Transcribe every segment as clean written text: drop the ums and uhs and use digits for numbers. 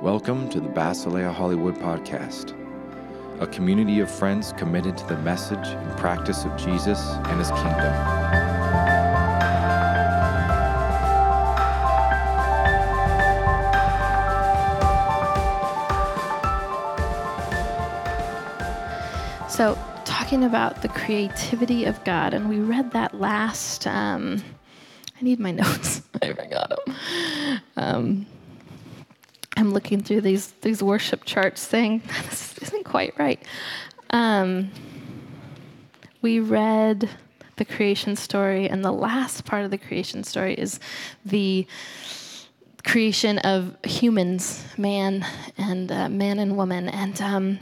Welcome to the Basilea Hollywood podcast, a community of friends committed to the message and practice of Jesus and his kingdom. So, talking about the creativity of God, and we read that last, I need my notes, I forgot them. I'm looking through these worship charts saying, this isn't quite right. We read the creation story, and the last part of the creation story is the creation of humans, man and woman. And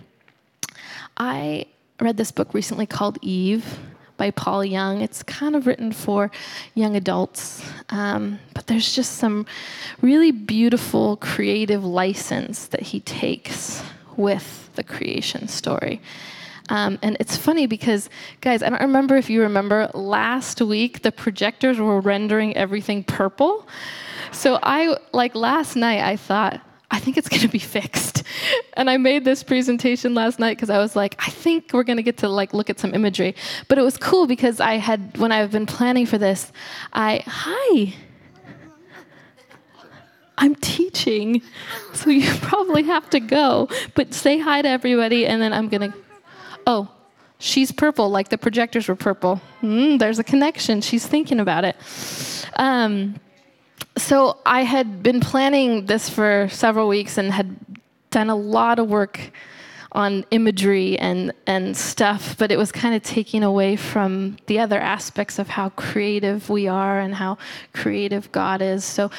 I read this book recently called Eve by Paul Young. It's kind of written for young adults, but there's just some really beautiful creative license that he takes with the creation story. And it's funny because, guys, I don't remember if you remember, last week the projectors were rendering everything purple. So last night I thought, I think it's going to be fixed. And I made this presentation last night because I was like, I think we're going to get to look at some imagery. But it was cool because when I've been planning for this, I'm teaching, so you probably have to go. But say hi to everybody, and then I'm going to, oh, she's purple, like the projectors were purple. There's a connection. She's thinking about it. So I had been planning this for several weeks and had done a lot of work on imagery and stuff, but it was kind of taking away from the other aspects of how creative we are and how creative God is. So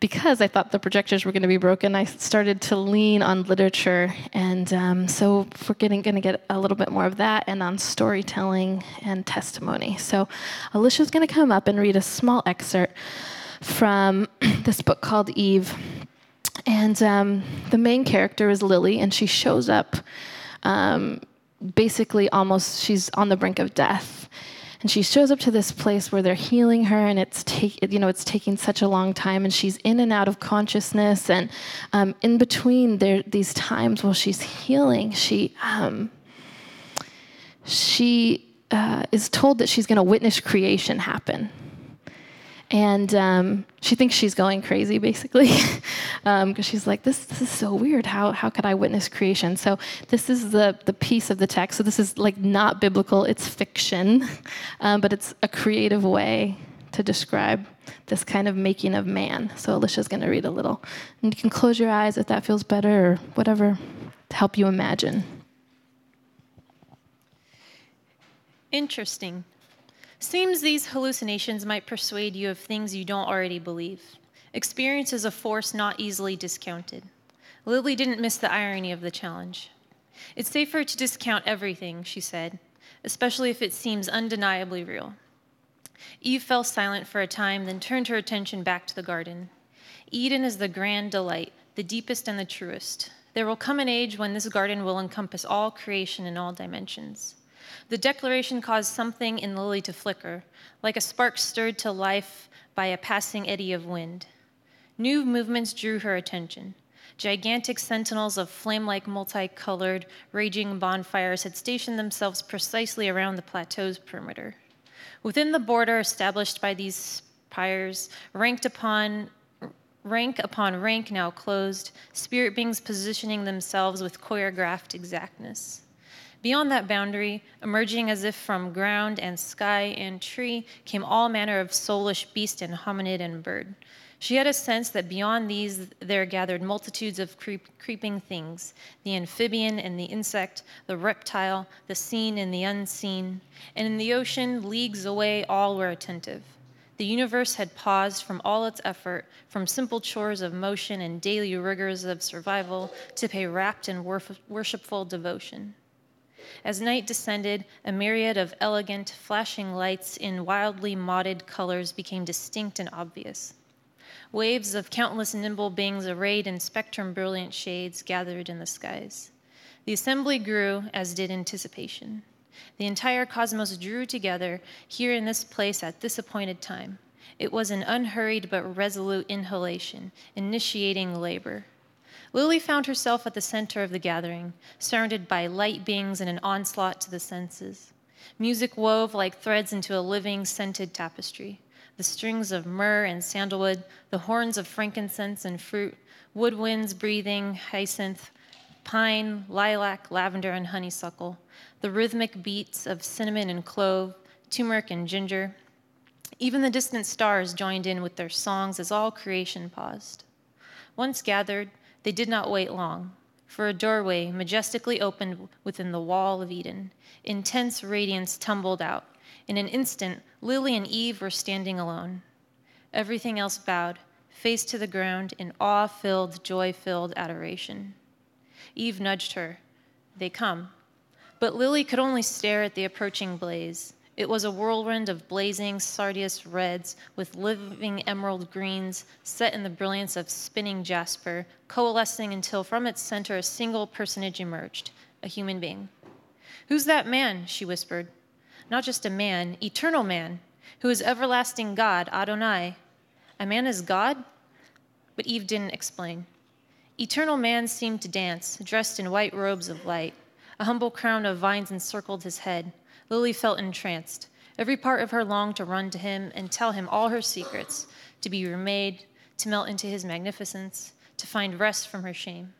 because I thought the projectors were going to be broken, I started to lean on literature. And so we're going to get a little bit more of that and on storytelling and testimony. So Alicia's going to come up and read a small excerpt from this book called Eve. And the main character is Lily, and she shows up basically almost, she's on the brink of death. And she shows up to this place where they're healing her, and it's taking such a long time, and she's in and out of consciousness. And in between these times while she's healing, she is told that she's going to witness creation happen. And she thinks she's going crazy, basically, because she's like, this is so weird. How could I witness creation? So this is the piece of the text. So this is not biblical. It's fiction, but it's a creative way to describe this kind of making of man. So Alicia's going to read a little. And you can close your eyes if that feels better or whatever to help you imagine. Interesting. Seems these hallucinations might persuade you of things you don't already believe. Experience is a force not easily discounted. Lily didn't miss the irony of the challenge. It's safer to discount everything, she said, especially if it seems undeniably real. Eve fell silent for a time, then turned her attention back to the garden. Eden is the grand delight, the deepest and the truest. There will come an age when this garden will encompass all creation in all dimensions. The declaration caused something in Lily to flicker, like a spark stirred to life by a passing eddy of wind. New movements drew her attention. Gigantic sentinels of flame-like, multicolored, raging bonfires had stationed themselves precisely around the plateau's perimeter. Within the border established by these spires, rank upon rank now closed, spirit beings positioning themselves with choreographed exactness. Beyond that boundary, emerging as if from ground and sky and tree, came all manner of soulish beast and hominid and bird. She had a sense that beyond these there gathered multitudes of creeping things, the amphibian and the insect, the reptile, the seen and the unseen. And in the ocean, leagues away, all were attentive. The universe had paused from all its effort, from simple chores of motion and daily rigors of survival, to pay rapt and worshipful devotion. As night descended, a myriad of elegant, flashing lights in wildly mottled colors became distinct and obvious. Waves of countless nimble beings arrayed in spectrum-brilliant shades gathered in the skies. The assembly grew, as did anticipation. The entire cosmos drew together here in this place at this appointed time, It was an unhurried but resolute inhalation, initiating labor. Lily found herself at the center of the gathering, surrounded by light beings in an onslaught to the senses. Music wove like threads into a living, scented tapestry. The strings of myrrh and sandalwood, the horns of frankincense and fruit, woodwinds breathing, hyacinth, pine, lilac, lavender, and honeysuckle, the rhythmic beats of cinnamon and clove, turmeric and ginger. Even the distant stars joined in with their songs as all creation paused. Once gathered, they did not wait long, for a doorway majestically opened within the wall of Eden. Intense radiance tumbled out. In an instant, Lily and Eve were standing alone. Everything else bowed, face to the ground in awe-filled, joy-filled adoration. Eve nudged her. They come. But Lily could only stare at the approaching blaze. It was a whirlwind of blazing sardius reds with living emerald greens set in the brilliance of spinning jasper, coalescing until from its center a single personage emerged, a human being. "Who's that man?" she whispered. Not just a man, eternal man, who is everlasting God, Adonai. A man is God? But Eve didn't explain. Eternal man seemed to dance, dressed in white robes of light. A humble crown of vines encircled his head. Lily felt entranced. Every part of her longed to run to him and tell him all her secrets, to be remade, to melt into his magnificence, to find rest from her shame.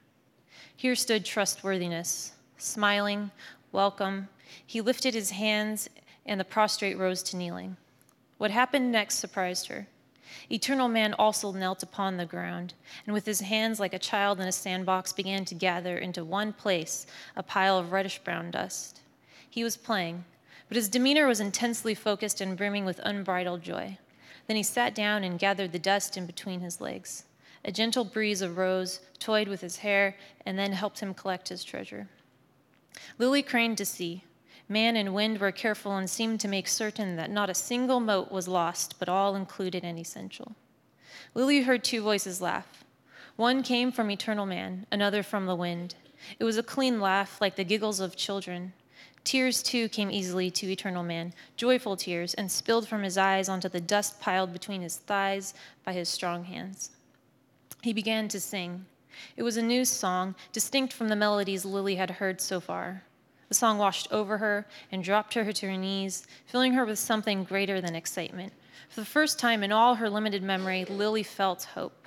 Here stood trustworthiness, smiling, welcome. He lifted his hands, and the prostrate rose to kneeling. What happened next surprised her. Eternal man also knelt upon the ground, and with his hands like a child in a sandbox began to gather into one place a pile of reddish-brown dust. He was playing, but his demeanor was intensely focused and brimming with unbridled joy. Then he sat down and gathered the dust in between his legs. A gentle breeze arose, toyed with his hair, and then helped him collect his treasure. Lily craned to see. Man and wind were careful and seemed to make certain that not a single mote was lost, but all included and essential. Lily heard two voices laugh. One came from eternal man, another from the wind. It was a clean laugh, like the giggles of children. Tears, too, came easily to eternal man, joyful tears, and spilled from his eyes onto the dust piled between his thighs by his strong hands. He began to sing. It was a new song, distinct from the melodies Lily had heard so far. The song washed over her and dropped her to her knees, filling her with something greater than excitement. For the first time in all her limited memory, Lily felt hope.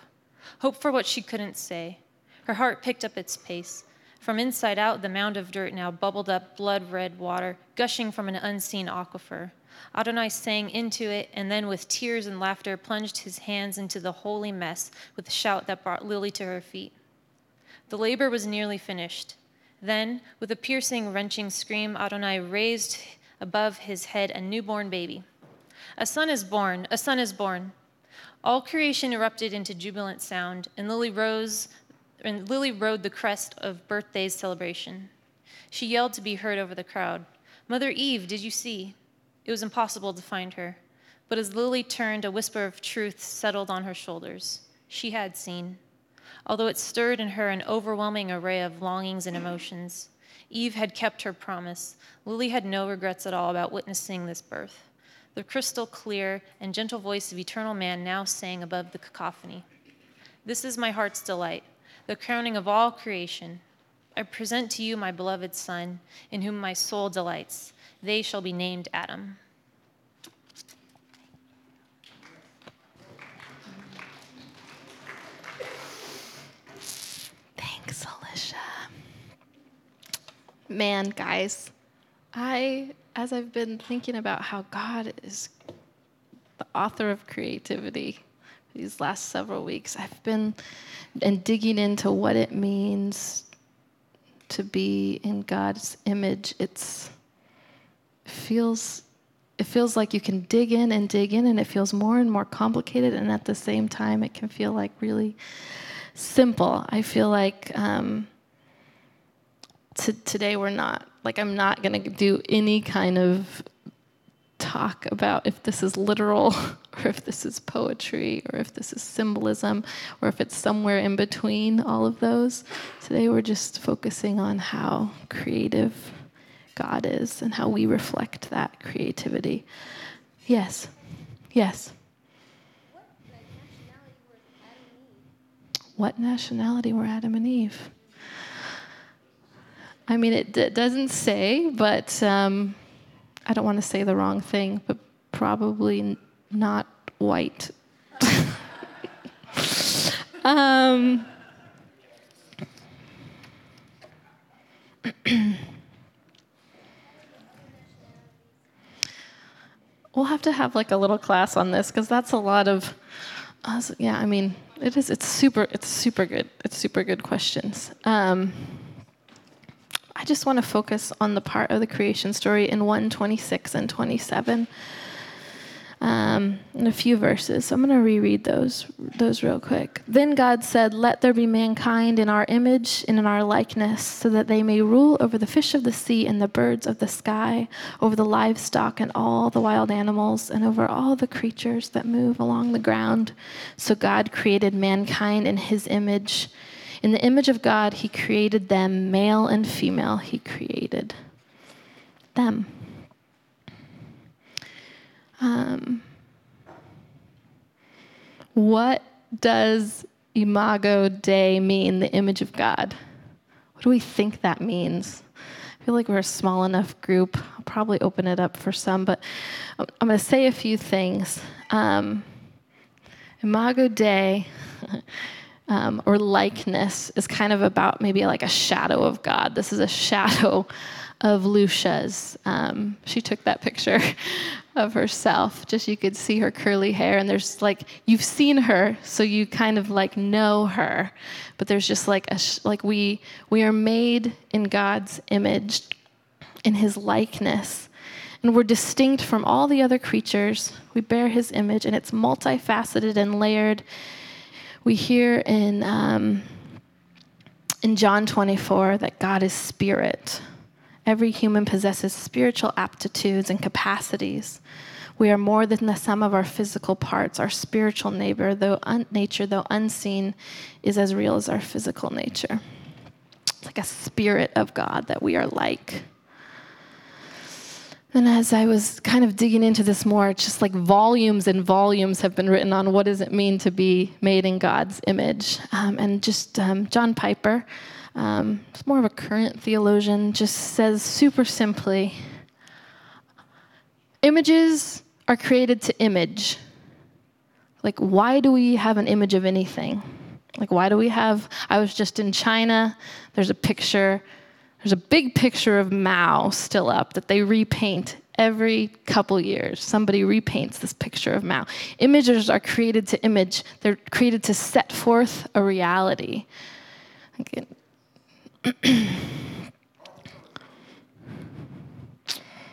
Hope for what she couldn't say. Her heart picked up its pace. From inside out, the mound of dirt now bubbled up blood-red water, gushing from an unseen aquifer. Adonai sang into it, and then with tears and laughter plunged his hands into the holy mess with a shout that brought Lily to her feet. The labor was nearly finished. Then, with a piercing, wrenching scream, Adonai raised above his head a newborn baby. "A son is born! A son is born!" All creation erupted into jubilant sound, and Lily rode the crest of birthday's celebration. She yelled to be heard over the crowd, "Mother Eve, did you see?" It was impossible to find her, but as Lily turned, a whisper of truth settled on her shoulders. She had seen. Although it stirred in her an overwhelming array of longings and emotions, Eve had kept her promise. Lily had no regrets at all about witnessing this birth. The crystal clear and gentle voice of eternal man now sang above the cacophony. "This is my heart's delight, the crowning of all creation. I present to you my beloved son, in whom my soul delights. They shall be named Adam." Alicia. Man, guys, as I've been thinking about how God is the author of creativity these last several weeks, I've been digging into what it means to be in God's image. It feels like you can dig in, and it feels more and more complicated, and at the same time, it can feel like really simple. I feel like today we're not, like, I'm not going to do any kind of talk about if this is literal or if this is poetry or if this is symbolism or if it's somewhere in between all of those. Today we're just focusing on how creative God is and how we reflect that creativity. Yes. what nationality were Adam and Eve? I mean, it doesn't say, but I don't want to say the wrong thing, but probably not white. We'll have to have like a little class on this because that's a lot of, yeah. I mean, it is. It's super good. It's super good questions. I just want to focus on the part of the creation story in 1:26 and 27, and a few verses. So I'm going to reread those real quick. Then God said, "Let there be mankind in our image and in our likeness, so that they may rule over the fish of the sea and the birds of the sky, over the livestock and all the wild animals, and over all the creatures that move along the ground." So God created mankind in his image. In the image of God, he created them, male and female, he created them. What does Imago Dei mean, the image of God? What do we think that means? I feel like we're a small enough group. I'll probably open it up for some, but I'm going to say a few things. Imago Dei, or likeness, is kind of about maybe like a shadow of God. This is a shadow of Lucia's. She took that picture of herself. Just you could see her curly hair, and there's like, you've seen her, so you kind of like know her. But there's just like we are made in God's image, in his likeness. And we're distinct from all the other creatures. We bear his image, and it's multifaceted and layered. We hear in John 24 that God is spirit. Every human possesses spiritual aptitudes and capacities. We are more than the sum of our physical parts. Our spiritual nature, though unseen, is as real as our physical nature. It's like a spirit of God that we are like. And as I was kind of digging into this more, it's just like volumes and volumes have been written on what does it mean to be made in God's image. And John Piper, it's more of a current theologian, just says super simply, images are created to image. Like, why do we have an image of anything? Like, why do we have, I was just in China, there's a big picture of Mao still up that they repaint every couple years. Somebody repaints this picture of Mao. Images are created to image. They're created to set forth a reality. Okay.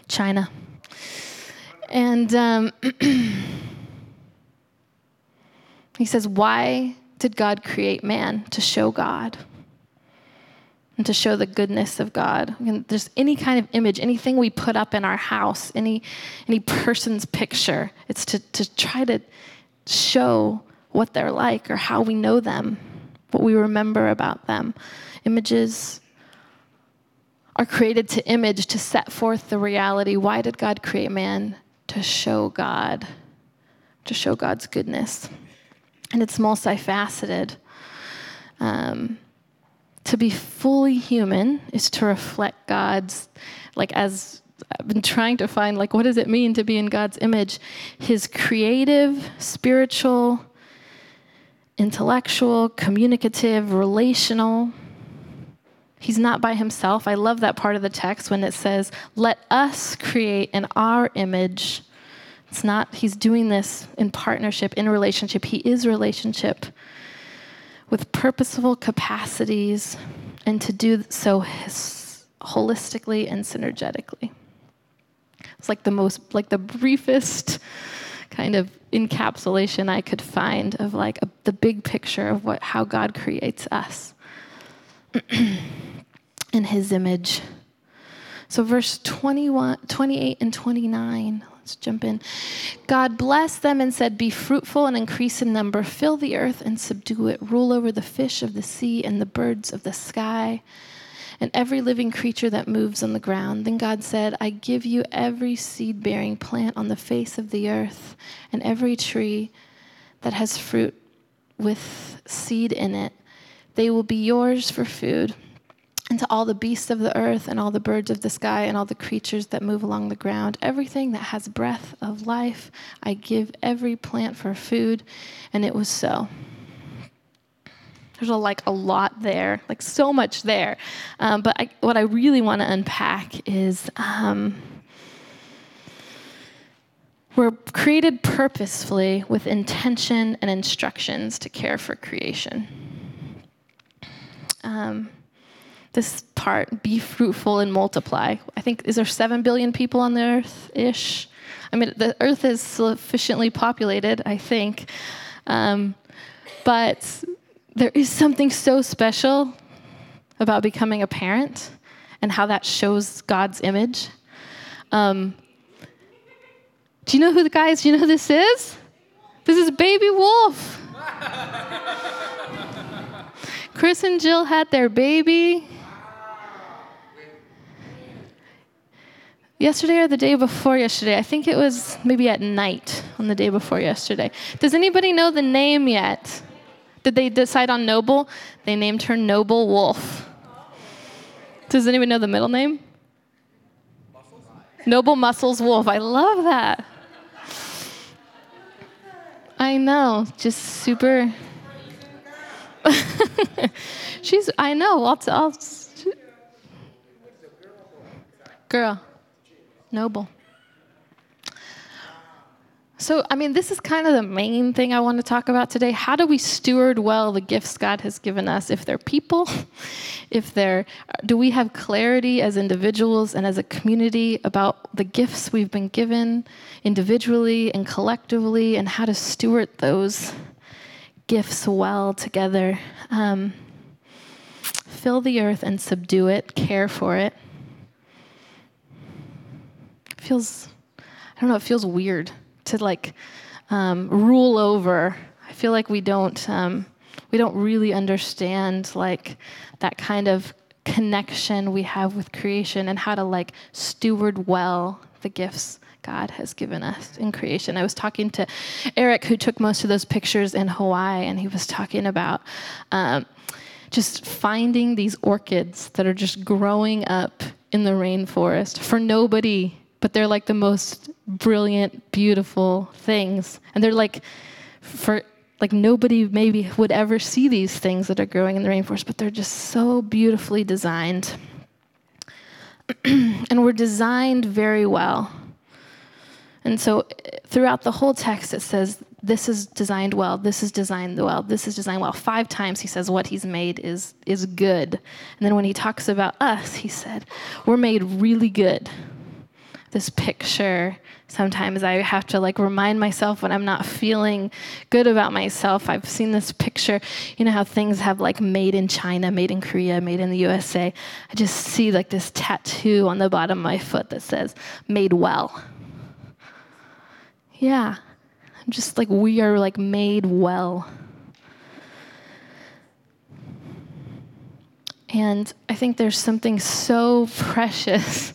China. And he says, why did God create man? To show God. And to show the goodness of God. And there's any kind of image, anything we put up in our house, any person's picture, it's to try to show what they're like or how we know them, what we remember about them. Images are created to image, to set forth the reality. Why did God create man? To show God, to show God's goodness. And it's multifaceted. To be fully human is to reflect God's, like, as I've been trying to find, like, what does it mean to be in God's image? His creative, spiritual, intellectual, communicative, relational. He's not by himself. I love that part of the text when it says, let us create in our image. It's not, he's doing this in partnership, in relationship. He is relationship. With purposeful capacities, and to do so holistically and synergetically. It's like the briefest kind of encapsulation I could find of like the big picture of how God creates us in his image. So verse 28 and 29, let's jump in. God blessed them and said, be fruitful and increase in number, fill the earth and subdue it, rule over the fish of the sea and the birds of the sky and every living creature that moves on the ground. Then God said, I give you every seed-bearing plant on the face of the earth and every tree that has fruit with seed in it. They will be yours for food, and to all the beasts of the earth and all the birds of the sky and all the creatures that move along the ground. Everything that has breath of life, I give every plant for food. And it was so. There's a lot there, so much there. But what I really want to unpack is we're created purposefully with intention and instructions to care for creation. This part, be fruitful and multiply. I think, is there 7 billion people on the earth-ish? I mean, the earth is sufficiently populated, I think. But there is something so special about becoming a parent and how that shows God's image. Do you know who the guy is? Do you know who this is? This is Baby Wolf. Chris and Jill had their baby yesterday or the day before yesterday. I think it was maybe at night on the day before yesterday. Does anybody know the name yet? Did they decide on Noble? They named her Noble Wolf. Does anyone know the middle name? Noble Muscles Wolf. I love that. I know, just super... Girl. Noble. So, this is kind of the main thing I want to talk about today. How do we steward well the gifts God has given us? If they're people, do we have clarity as individuals and as a community about the gifts we've been given individually and collectively, and how to steward those gifts well together? Fill the earth and subdue it, care for it. It feels weird to rule over. I feel like we don't really understand that kind of connection we have with creation and how to steward well the gifts God has given us in creation. I was talking to Eric, who took most of those pictures in Hawaii, and he was talking about just finding these orchids that are just growing up in the rainforest for nobody, but they're the most brilliant, beautiful things. And they're nobody maybe would ever see these things that are growing in the rainforest, but they're just so beautifully designed. And we're designed very well. And so throughout the whole text, it says, this is designed well, this is designed well, this is designed well. 5 times he says what he's made is good. And then when he talks about us, he said, we're made really good. This picture, sometimes I have to remind myself when I'm not feeling good about myself. I've seen this picture. You know how things have made in China, made in Korea, made in the USA. I just see this tattoo on the bottom of my foot that says, made well. Yeah, I'm just we are made well. And I think there's something so precious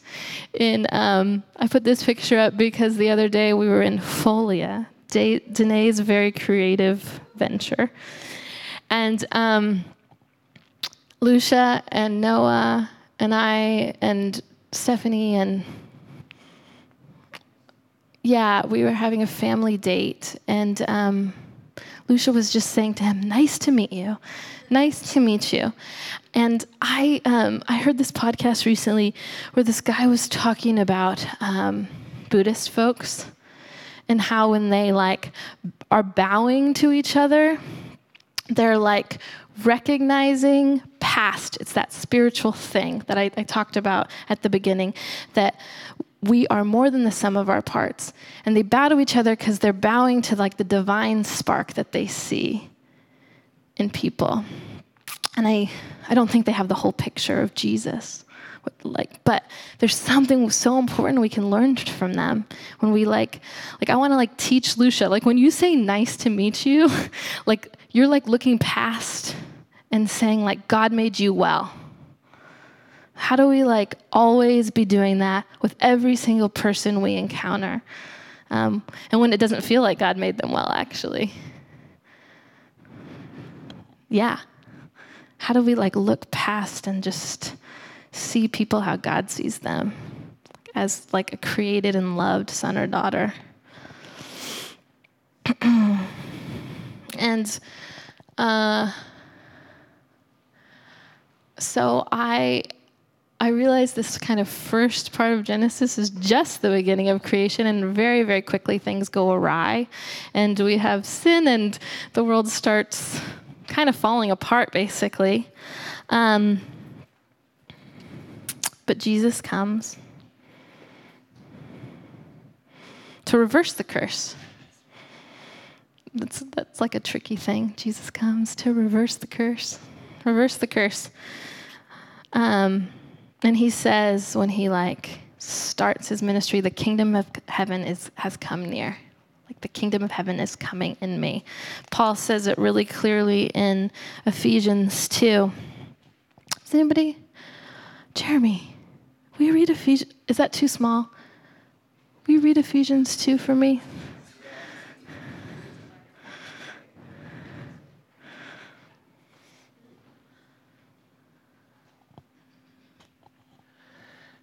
in, I put this picture up because the other day we were in Folia, Danae's very creative venture. And Lucia and Noah and I and Stephanie and... Yeah, we were having a family date, and Lucia was just saying to him, nice to meet you. Nice to meet you. And I heard this podcast recently where this guy was talking about Buddhist folks and how when they are bowing to each other, they're recognizing past. It's that spiritual thing that I talked about at the beginning, that we are more than the sum of our parts. And they bow to each other because they're bowing to the divine spark that they see in people. And I don't think they have the whole picture of Jesus. But there's something so important we can learn from them. When we I want to teach Lucia, when you say nice to meet you, you're looking past and saying God made you well. How do we always be doing that with every single person we encounter? And when it doesn't feel like God made them well, actually. Yeah. How do we look past and just see people how God sees them, as a created and loved son or daughter? And so I realized this kind of first part of Genesis is just the beginning of creation, and very, very quickly things go awry, and we have sin, and the world starts kind of falling apart, basically. But Jesus comes to reverse the curse. That's like a tricky thing. Jesus comes to reverse the curse. Reverse the curse. And he says, when he starts his ministry, the kingdom of heaven has come near. The kingdom of heaven is coming in me. Paul says it really clearly in Ephesians 2. Is anybody? Jeremy, will you read Ephesians? Is that too small? Will you read Ephesians 2 for me?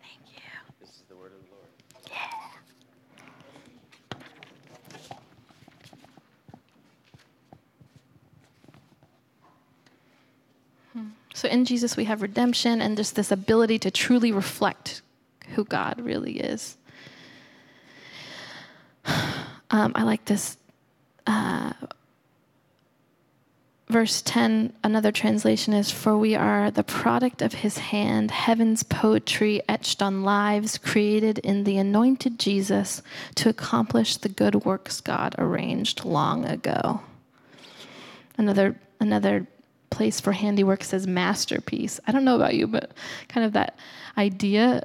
Thank you. This is the word of the Lord. Yeah. So in Jesus, we have redemption and just this ability to truly reflect who God really is. I like this verse 10. Another translation is, for we are the product of his hand, heaven's poetry etched on lives created in the anointed Jesus to accomplish the good works God arranged long ago. Another place for handiwork says masterpiece. I don't know about you, but kind of that idea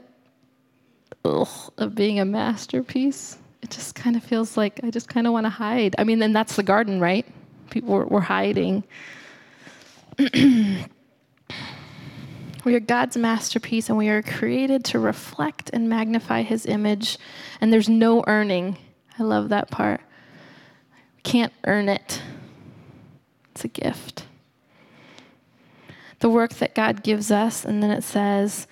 of being a masterpiece, it just kind of feels like I just kind of want to hide. I mean, and that's the garden, right? People were hiding. We are God's masterpiece, and we are created to reflect and magnify his image, and there's no earning. I love that part. Can't earn it. It's a gift. The work that God gives us, and then it says,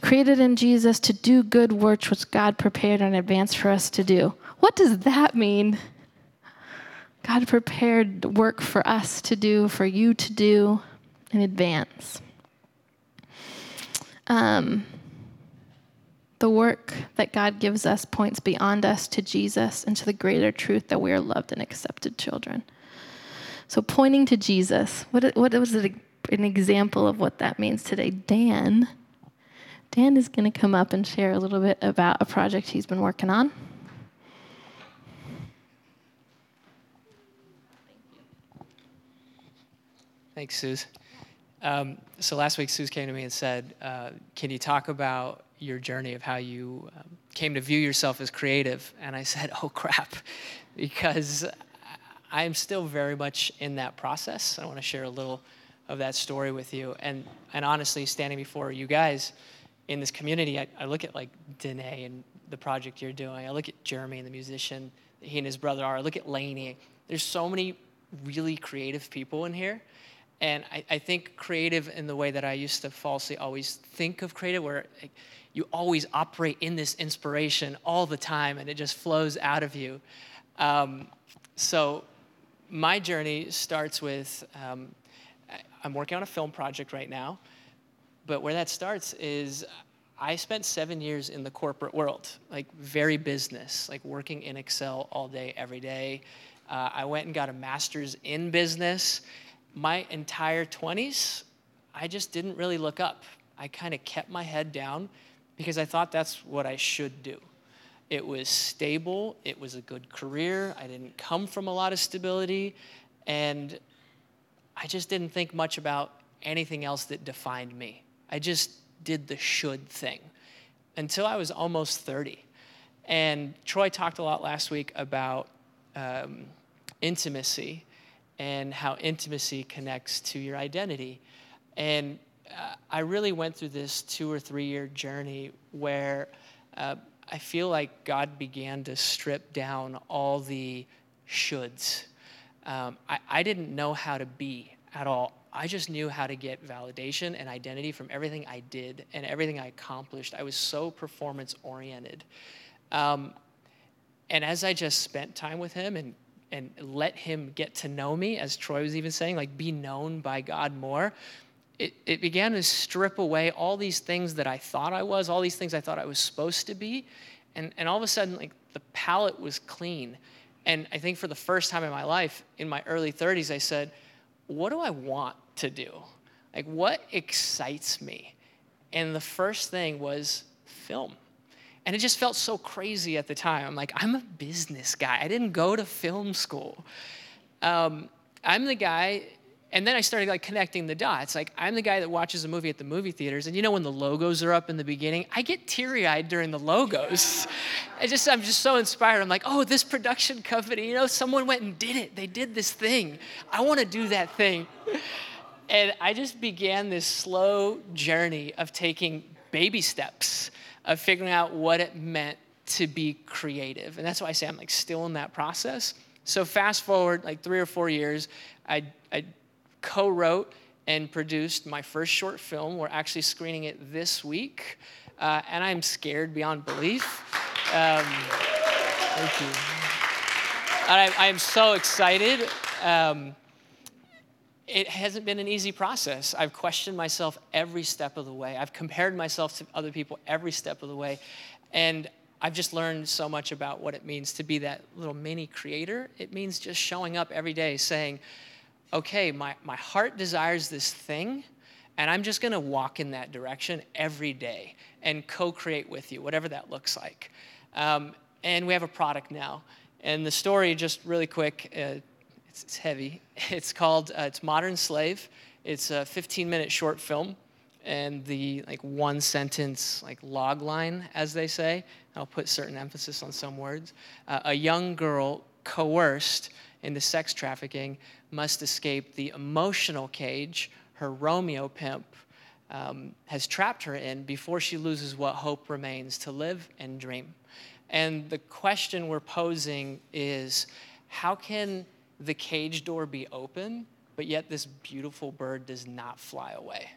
created in Jesus to do good works which God prepared in advance for us to do. What does that mean? God prepared work for us to do, for you to do in advance. The work that God gives us points beyond us to Jesus and to the greater truth that we are loved and accepted children. So pointing to Jesus, what was it? An example of what that means today. Dan is going to come up and share a little bit about a project he's been working on. Thanks, Suze. So last week, Suze came to me and said, can you talk about your journey of how you came to view yourself as creative? And I said, oh, crap, because I'm still very much in that process. I want to share a little of that story with you. And honestly, standing before you guys in this community, I look at Danae and the project you're doing. I look at Jeremy and the musician that he and his brother are. I look at Lainey. There's so many really creative people in here. And I think creative in the way that I used to falsely always think of creative, where you always operate in this inspiration all the time, and it just flows out of you. So my journey starts with, I'm working on a film project right now, but where that starts is I spent 7 years in the corporate world, like very business, like working in Excel all day, every day. I went and got a master's in business. My entire 20s, I just didn't really look up. I kind of kept my head down because I thought that's what I should do. It was stable. It was a good career. I didn't come from a lot of stability. And I just didn't think much about anything else that defined me. I just did the should thing until I was almost 30. And Troy talked a lot last week about intimacy and how intimacy connects to your identity. And I really went through this 2 or 3 year journey where I feel like God began to strip down all the shoulds. I didn't know how to be at all. I just knew how to get validation and identity from everything I did and everything I accomplished. I was so performance-oriented. And as I just spent time with him and let him get to know me, as Troy was even saying, like be known by God more, it began to strip away all these things that I thought I was, all these things I thought I was supposed to be. And all of a sudden, like the palette was clean. And I think for the first time in my life, in my early 30s, I said, what do I want to do? Like what excites me? And the first thing was film. And it just felt so crazy at the time. I'm like, I'm a business guy. I didn't go to film school. I'm the guy, and then I started like connecting the dots. Like I'm the guy that watches a movie at the movie theaters, and you know when the logos are up in the beginning? I get teary-eyed during the logos. I'm just so inspired. I'm like, oh, this production company, you know, someone went and did it. They did this thing. I want to do that thing. And I just began this slow journey of taking baby steps of figuring out what it meant to be creative. And that's why I say I'm like still in that process. So fast forward like 3 or 4 years, I co-wrote and produced my first short film. We're actually screening it this week. And I'm scared beyond belief. Thank you. And I am so excited. It hasn't been an easy process. I've questioned myself every step of the way. I've compared myself to other people every step of the way. And I've just learned so much about what it means to be that little mini creator. It means just showing up every day saying, okay, my heart desires this thing, and I'm just gonna walk in that direction every day and co-create with you, whatever that looks like. And we have a product now. And the story, just really quick, it's heavy. It's called, it's Modern Slave. It's a 15-minute short film, and the like one-sentence like log line, as they say, I'll put certain emphasis on some words. A young girl coerced into sex trafficking must escape the emotional cage her Romeo pimp has trapped her in before she loses what hope remains to live and dream. And the question we're posing is, how can the cage door be open, but yet this beautiful bird does not fly away?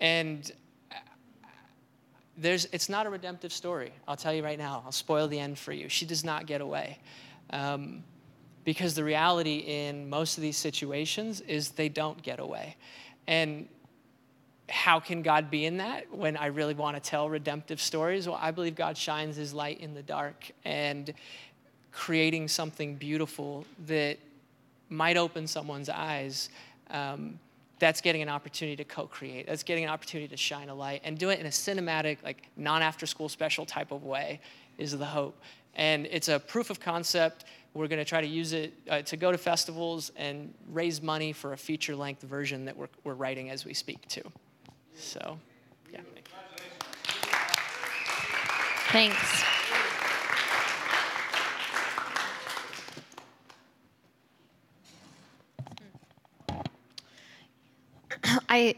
And it's not a redemptive story. I'll tell you right now. I'll spoil the end for you. She does not get away. Because the reality in most of these situations is they don't get away. And how can God be in that when I really want to tell redemptive stories? Well, I believe God shines his light in the dark. And creating something beautiful that might open someone's eyes, that's getting an opportunity to co-create. That's getting an opportunity to shine a light and do it in a cinematic, like non-after-school special type of way is the hope. And it's a proof of concept. We're going to try to use it to go to festivals and raise money for a feature-length version that we're writing as we speak to. So, yeah. Thanks. I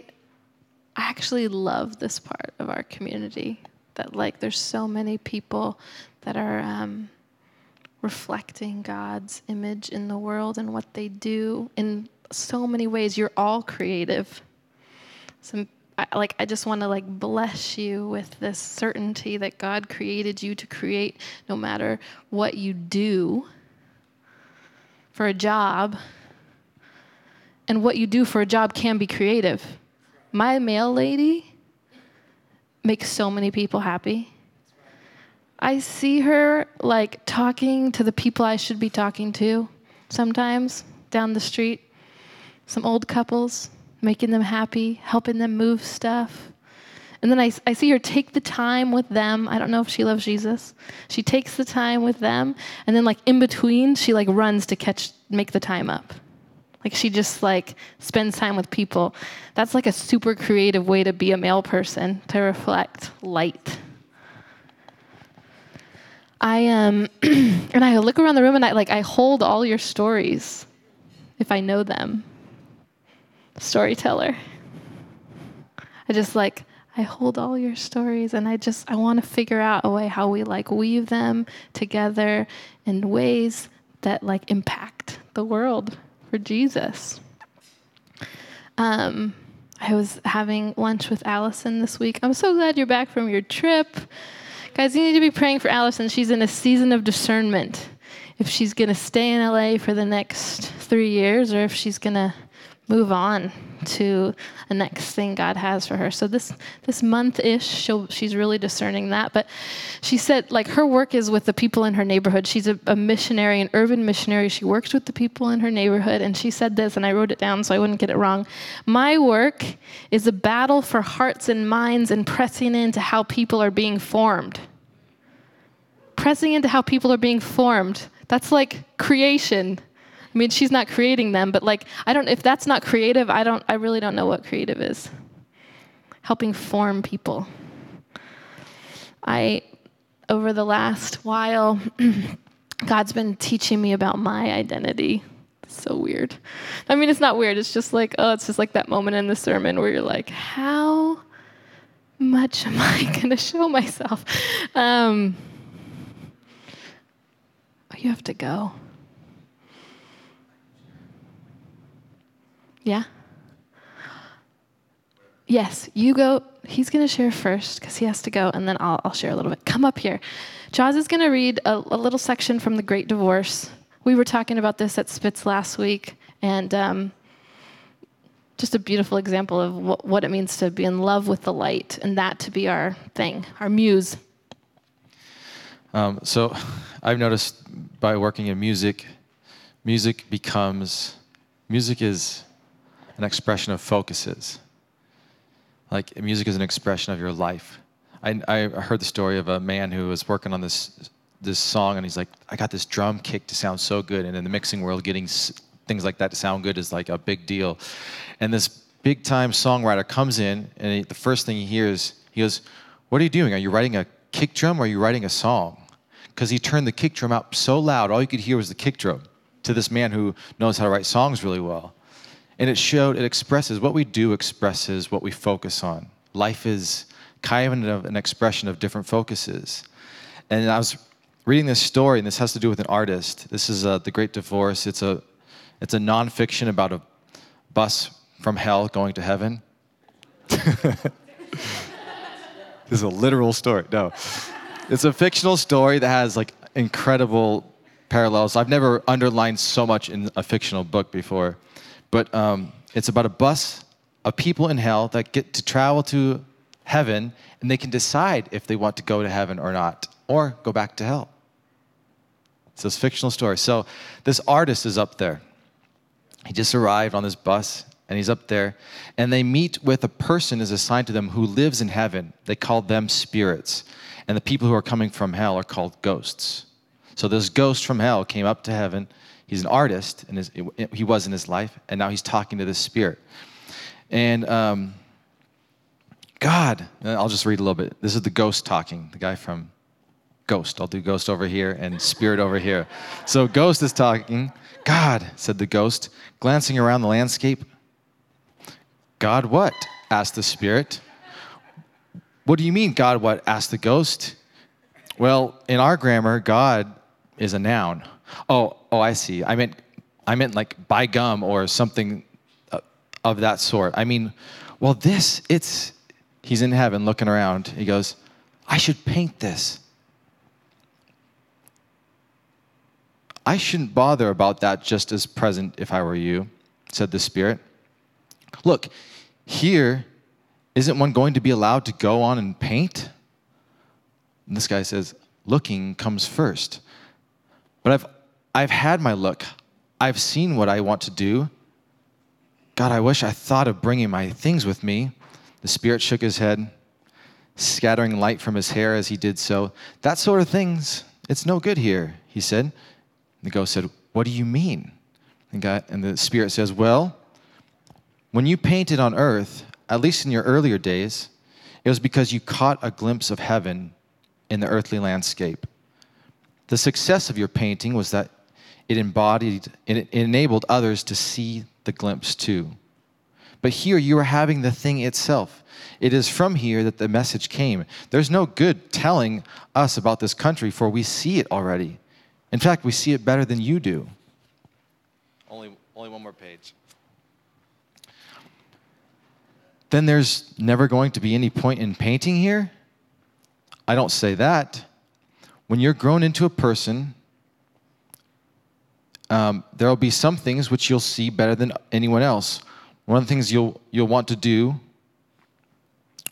actually love this part of our community, that like there's so many people that are reflecting God's image in the world and what they do in so many ways. You're all creative. So, I just want to bless you with this certainty that God created you to create, no matter what you do for a job. And what you do for a job can be creative. My mail lady makes so many people happy. I see her talking to the people I should be talking to sometimes down the street. Some old couples, making them happy, helping them move stuff. And then I see her take the time with them. I don't know if she loves Jesus. She takes the time with them. And then in between, she runs to make the time up. She just spends time with people. That's a super creative way to be a male person, to reflect light. And I look around the room and I hold all your stories if I know them. Storyteller. I hold all your stories and I want to figure out a way how we weave them together in ways that impact the world for Jesus. I was having lunch with Allison this week. I'm so glad you're back from your trip. Guys, you need to be praying for Allison. She's in a season of discernment. If she's going to stay in LA for the next 3 years or if she's going to move on to the next thing God has for her. So this month-ish, she's really discerning that. But she said, her work is with the people in her neighborhood. She's a missionary, an urban missionary. She works with the people in her neighborhood. And she said this, and I wrote it down so I wouldn't get it wrong. My work is a battle for hearts and minds and pressing into how people are being formed. Pressing into how people are being formed. That's creation. I mean, she's not creating them, but if that's not creative, I really don't know what creative is. Helping form people. Over the last while, God's been teaching me about my identity. It's so weird. I mean, it's not weird. It's just that moment in the sermon where you're how much am I going to show myself? You have to go. Yeah? Yes, you go. He's going to share first because he has to go, and then I'll share a little bit. Come up here. Jaws is going to read a little section from The Great Divorce. We were talking about this at Spitz last week, and just a beautiful example of what it means to be in love with the light and that to be our thing, our muse. So I've noticed by working in music is an expression of focuses. Music is an expression of your life. I heard the story of a man who was working on this song, and he's I got this drum kick to sound so good. And in the mixing world, getting things like that to sound good is a big deal. And this big-time songwriter comes in, and the first thing he hears, he goes, "What are you doing? Are you writing a kick drum, or are you writing a song?" Because he turned the kick drum up so loud, all you could hear was the kick drum, to this man who knows how to write songs really well. And it expresses, what we do expresses what we focus on. Life is kind of an expression of different focuses. And I was reading this story, and this has to do with an artist. This is The Great Divorce. It's a nonfiction about a bus from hell going to heaven. This is a literal story. No. It's a fictional story that has incredible parallels. I've never underlined so much in a fictional book before. But it's about a bus of people in hell that get to travel to heaven, and they can decide if they want to go to heaven or not, or go back to hell. It's this fictional story. So this artist is up there. He just arrived on this bus, and he's up there. And they meet with a person is assigned to them who lives in heaven. They call them spirits. And the people who are coming from hell are called ghosts. So this ghost from hell came up to heaven. He's an artist, and he was in his life, and now he's talking to this spirit. And I'll just read a little bit. This is the ghost talking, the guy from Ghost. I'll do Ghost over here and Spirit over here. So Ghost is talking. "God," said the ghost, glancing around the landscape. "God what?" asked the spirit. "What do you mean, God what?" asked the ghost. "Well, in our grammar, God is a noun." Oh, I see. I meant I meant like buy gum or something of that sort. I mean, well, this, it's, he's in heaven looking around. He goes, I should paint this. I shouldn't bother about that just as present if I were you, said the Spirit. Look, here, isn't one going to be allowed to go on and paint? And this guy says, looking comes first. But I've had my look. I've seen what I want to do. God, I wish I thought of bringing my things with me. The Spirit shook his head, scattering light from his hair as he did so. That sort of thing's, it's no good here, he said. The ghost said, what do you mean? And the Spirit says, well, when you painted on earth, at least in your earlier days, it was because you caught a glimpse of heaven in the earthly landscape. The success of your painting was that it enabled others to see the glimpse too. But here you are having the thing itself. It is from here that the message came. There's no good telling us about this country, for we see it already. In fact, we see it better than you do. Only one more page. Then there's never going to be any point in painting here? I don't say that. When you're grown into a person, there will be some things which you'll see better than anyone else. One of the things you'll want to do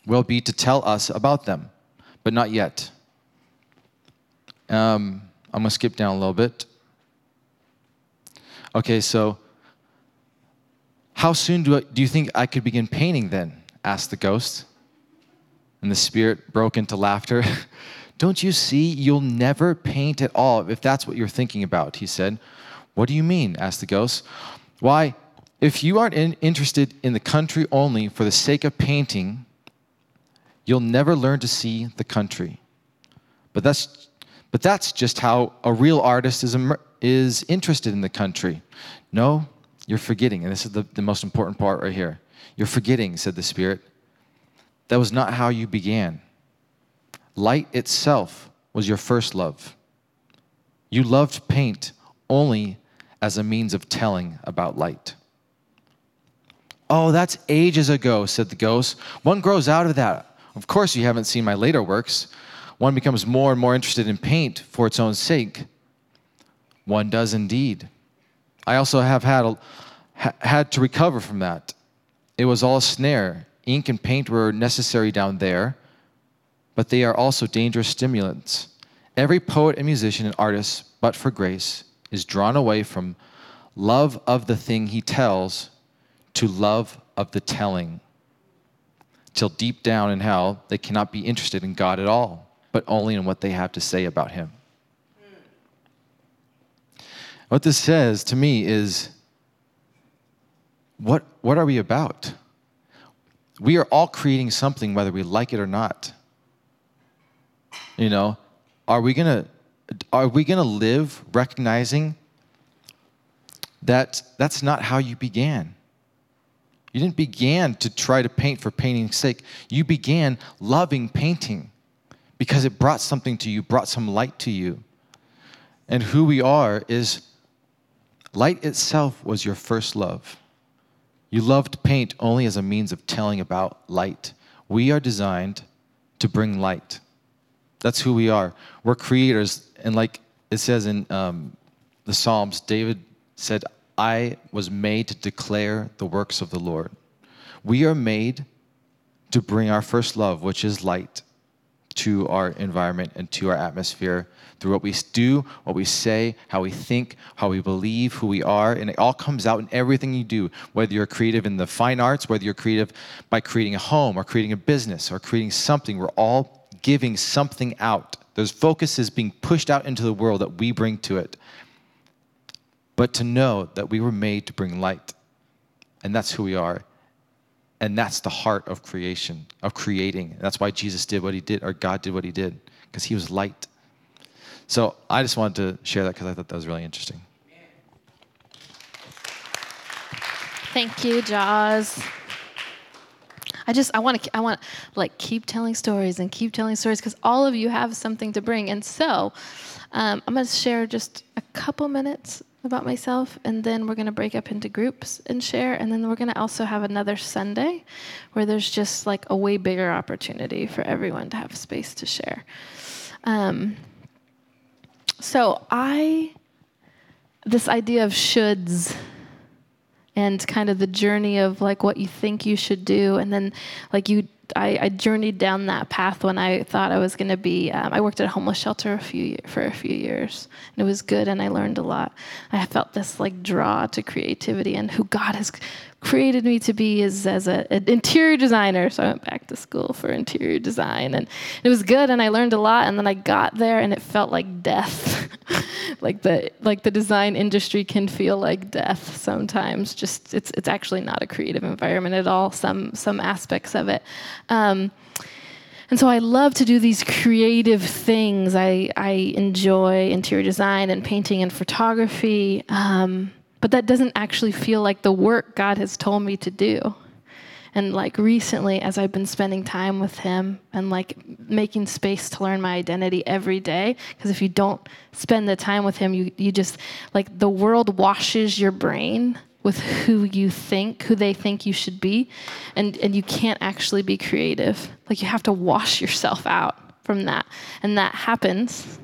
will be to tell us about them, but not yet. I'm going to skip down a little bit. Okay, so how soon do you think I could begin painting then? Asked the ghost. And the Spirit broke into laughter. Don't you see? You'll never paint at all if that's what you're thinking about, he said. What do you mean? Asked the ghost. Why, if you aren't interested in the country only for the sake of painting, you'll never learn to see the country. But that's just how a real artist is interested in the country. No, you're forgetting. And this is the most important part right here. You're forgetting, said the Spirit. That was not how you began. Light itself was your first love. You loved paint only as a means of telling about light. Oh, that's ages ago, said the ghost. One grows out of that. Of course you haven't seen my later works. One becomes more and more interested in paint for its own sake. One does indeed. I also have had to recover from that. It was all a snare. Ink and paint were necessary down there, but they are also dangerous stimulants. Every poet and musician and artist, but for grace, is drawn away from love of the thing he tells to love of the telling, till deep down in hell they cannot be interested in God at all, but only in what they have to say about him. What this says to me is, what are we about? We are all creating something, whether we like it or not. You know, are we gonna live recognizing that that's not how you began? You didn't begin to try to paint for painting's sake. You began loving painting, because it brought something to you, brought some light to you. And who we are is, light itself was your first love. You loved paint only as a means of telling about light. We are designed to bring light. That's who we are. We're creators. And like it says in the Psalms, David said, I was made to declare the works of the Lord. We are made to bring our first love, which is light, to our environment and to our atmosphere through what we do, what we say, how we think, how we believe, who we are, and it all comes out in everything you do, whether you're creative in the fine arts, whether you're creative by creating a home or creating a business or creating something. We're all giving something out. Those focuses being pushed out into the world that we bring to it. But to know that we were made to bring light, and that's who we are. And that's the heart of creation, of creating. That's why Jesus did what he did, or God did what he did, because he was light. So I just wanted to share that because I thought that was really interesting. Thank you, Jaws. I want like keep telling stories and keep telling stories, because all of you have something to bring. And so I'm going to share just a couple minutes about myself, and then we're going to break up into groups and share, and then we're going to also have another Sunday where there's just like a way bigger opportunity for everyone to have space to share. This idea of shoulds and kind of the journey of like what you think you should do, and then like I journeyed down that path when I thought I was going to be, I worked at a homeless shelter for a few years, and it was good, and I learned a lot. I felt this like draw to creativity, and who God has created me to be is as an interior designer, so I went back to school for interior design, and it was good, and I learned a lot, and then I got there, and it felt like death. like the design industry can feel like death sometimes. Just it's actually not a creative environment at all, some aspects of it. And so I love to do these creative things. I enjoy interior design and painting and photography, but that doesn't actually feel like the work God has told me to do. And like recently, as I've been spending time with him and like making space to learn my identity every day, because if you don't spend the time with him, you just like the world washes your brain with who they think you should be, and you can't actually be creative. Like you have to wash yourself out from that, and that happens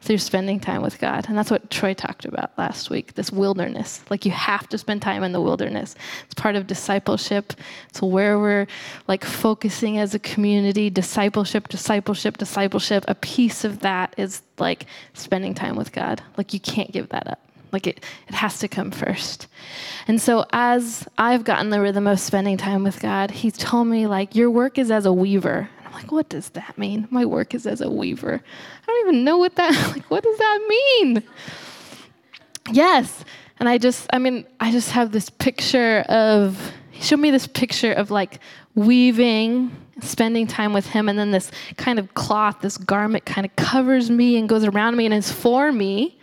through spending time with God. And that's what Troy talked about last week, this wilderness. Like you have to spend time in the wilderness. It's part of discipleship. It's where we're like focusing as a community, discipleship. A piece of that is like spending time with God. Like you can't give that up. Like it has to come first. And so as I've gotten the rhythm of spending time with God, he told me like, your work is as a weaver. Like, what does that mean? My work is as a weaver. I don't even know what does that mean? Yes. And I just have this picture of, he showed me this picture of like weaving, spending time with him. And then this kind of cloth, this garment kind of covers me and goes around me and is for me.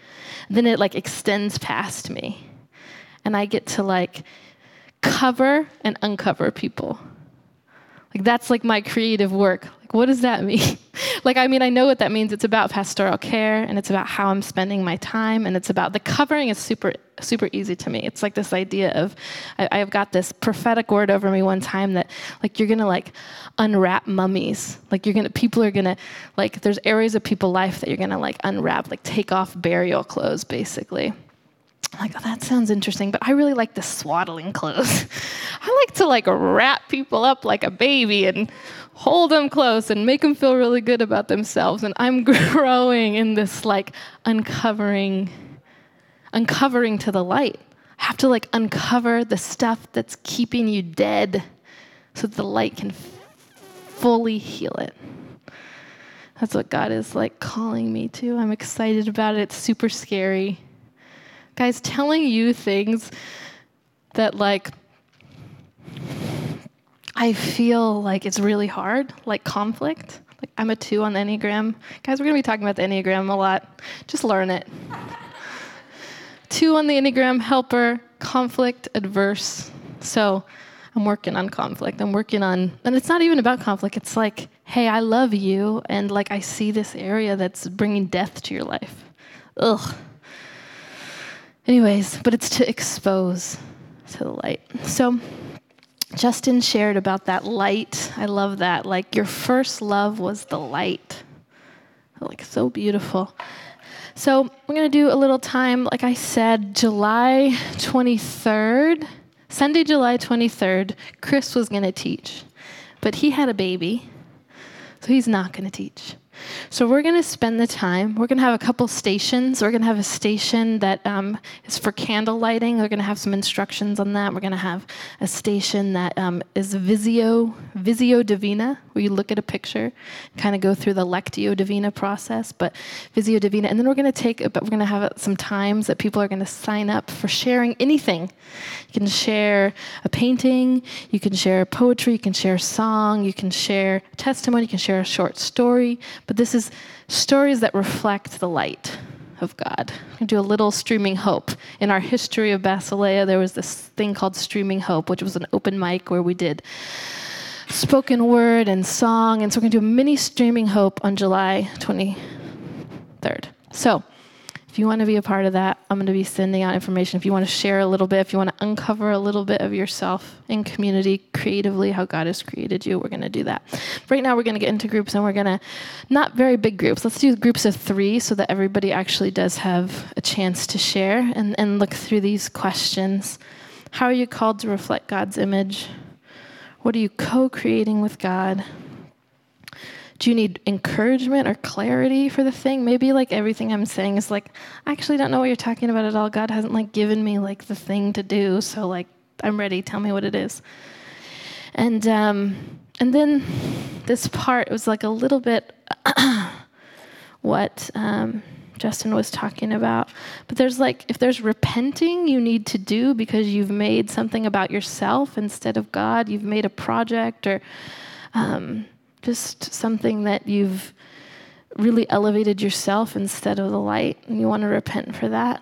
And then it like extends past me. And I get to like cover and uncover people. Like that's like my creative work. Like what does that mean? Like I mean I know what that means. It's about pastoral care and it's about how I'm spending my time, and it's about the covering is super easy to me. It's like this idea of I've got this prophetic word over me one time that like you're gonna like unwrap mummies. Like people are gonna like there's areas of people's life that you're gonna like unwrap, like take off burial clothes basically. I'm like, oh, that sounds interesting, but I really like the swaddling clothes. I like to like wrap people up like a baby and hold them close and make them feel really good about themselves. And I'm growing in this like uncovering to the light. I have to like uncover the stuff that's keeping you dead so that the light can fully heal it. That's what God is like calling me to. I'm excited about it. It's super scary. Guys, telling you things that like I feel like it's really hard, like conflict. Like I'm a 2 on the Enneagram. Guys, we're going to be talking about the Enneagram a lot. Just learn it. 2 on the Enneagram, helper, conflict, adverse. So I'm working on conflict. And it's not even about conflict. It's like, hey, I love you. And like I see this area that's bringing death to your life. Ugh. Anyways, but it's to expose to the light. So Justin shared about that light. I love that. Like your first love was the light. Like so beautiful. So we're going to do a little time. Like I said, July 23rd, Chris was going to teach, but he had a baby, so he's not going to teach. So we're going to spend the time. We're going to have a couple stations. We're going to have a station that is for candle lighting. We're going to have some instructions on that. We're going to have a station that is Visio Divina, where you look at a picture, kind of go through the Lectio Divina process, but Visio Divina. And then we're going to have some times that people are going to sign up for sharing anything. You can share a painting. You can share poetry. You can share a song. You can share a testimony. You can share a short story. But this is stories that reflect the light of God. I'm going to do a little Streaming Hope. In our history of Basilea, there was this thing called Streaming Hope, which was an open mic where we did spoken word and song. And so we're going to do a mini Streaming Hope on July 23rd. So If you want to be a part of that, I'm going to be sending out information. If you want to share a little bit, if you want to uncover a little bit of yourself in community creatively, how God has created you, we're going to do that. Right now, we're going to get into groups, and we're going to, not very big groups. Let's do groups of 3 so that everybody actually does have a chance to share and look through these questions. How are you called to reflect God's image? What are you co-creating with God? Do you need encouragement or clarity for the thing? Maybe like everything I'm saying is like, I actually don't know what you're talking about at all. God hasn't like given me like the thing to do. So like, I'm ready. Tell me what it is. And then this part was like a little bit what Justin was talking about. But there's like, if there's repenting you need to do because you've made something about yourself instead of God, you've made a project or... just something that you've really elevated yourself instead of the light, and you want to repent for that,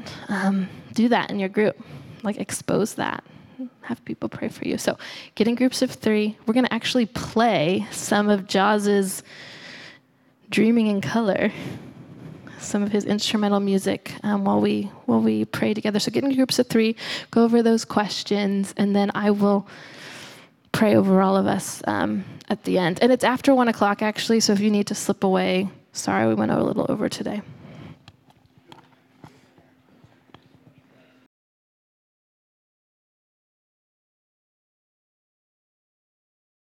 do that in your group. Like, expose that. Have people pray for you. So get in groups of 3. We're going to actually play some of Jaws's Dreaming in Color, some of his instrumental music while we pray together. So get in groups of 3, go over those questions, and then I will... pray over all of us at the end. And it's after 1:00, actually, so if you need to slip away, sorry we went a little over today.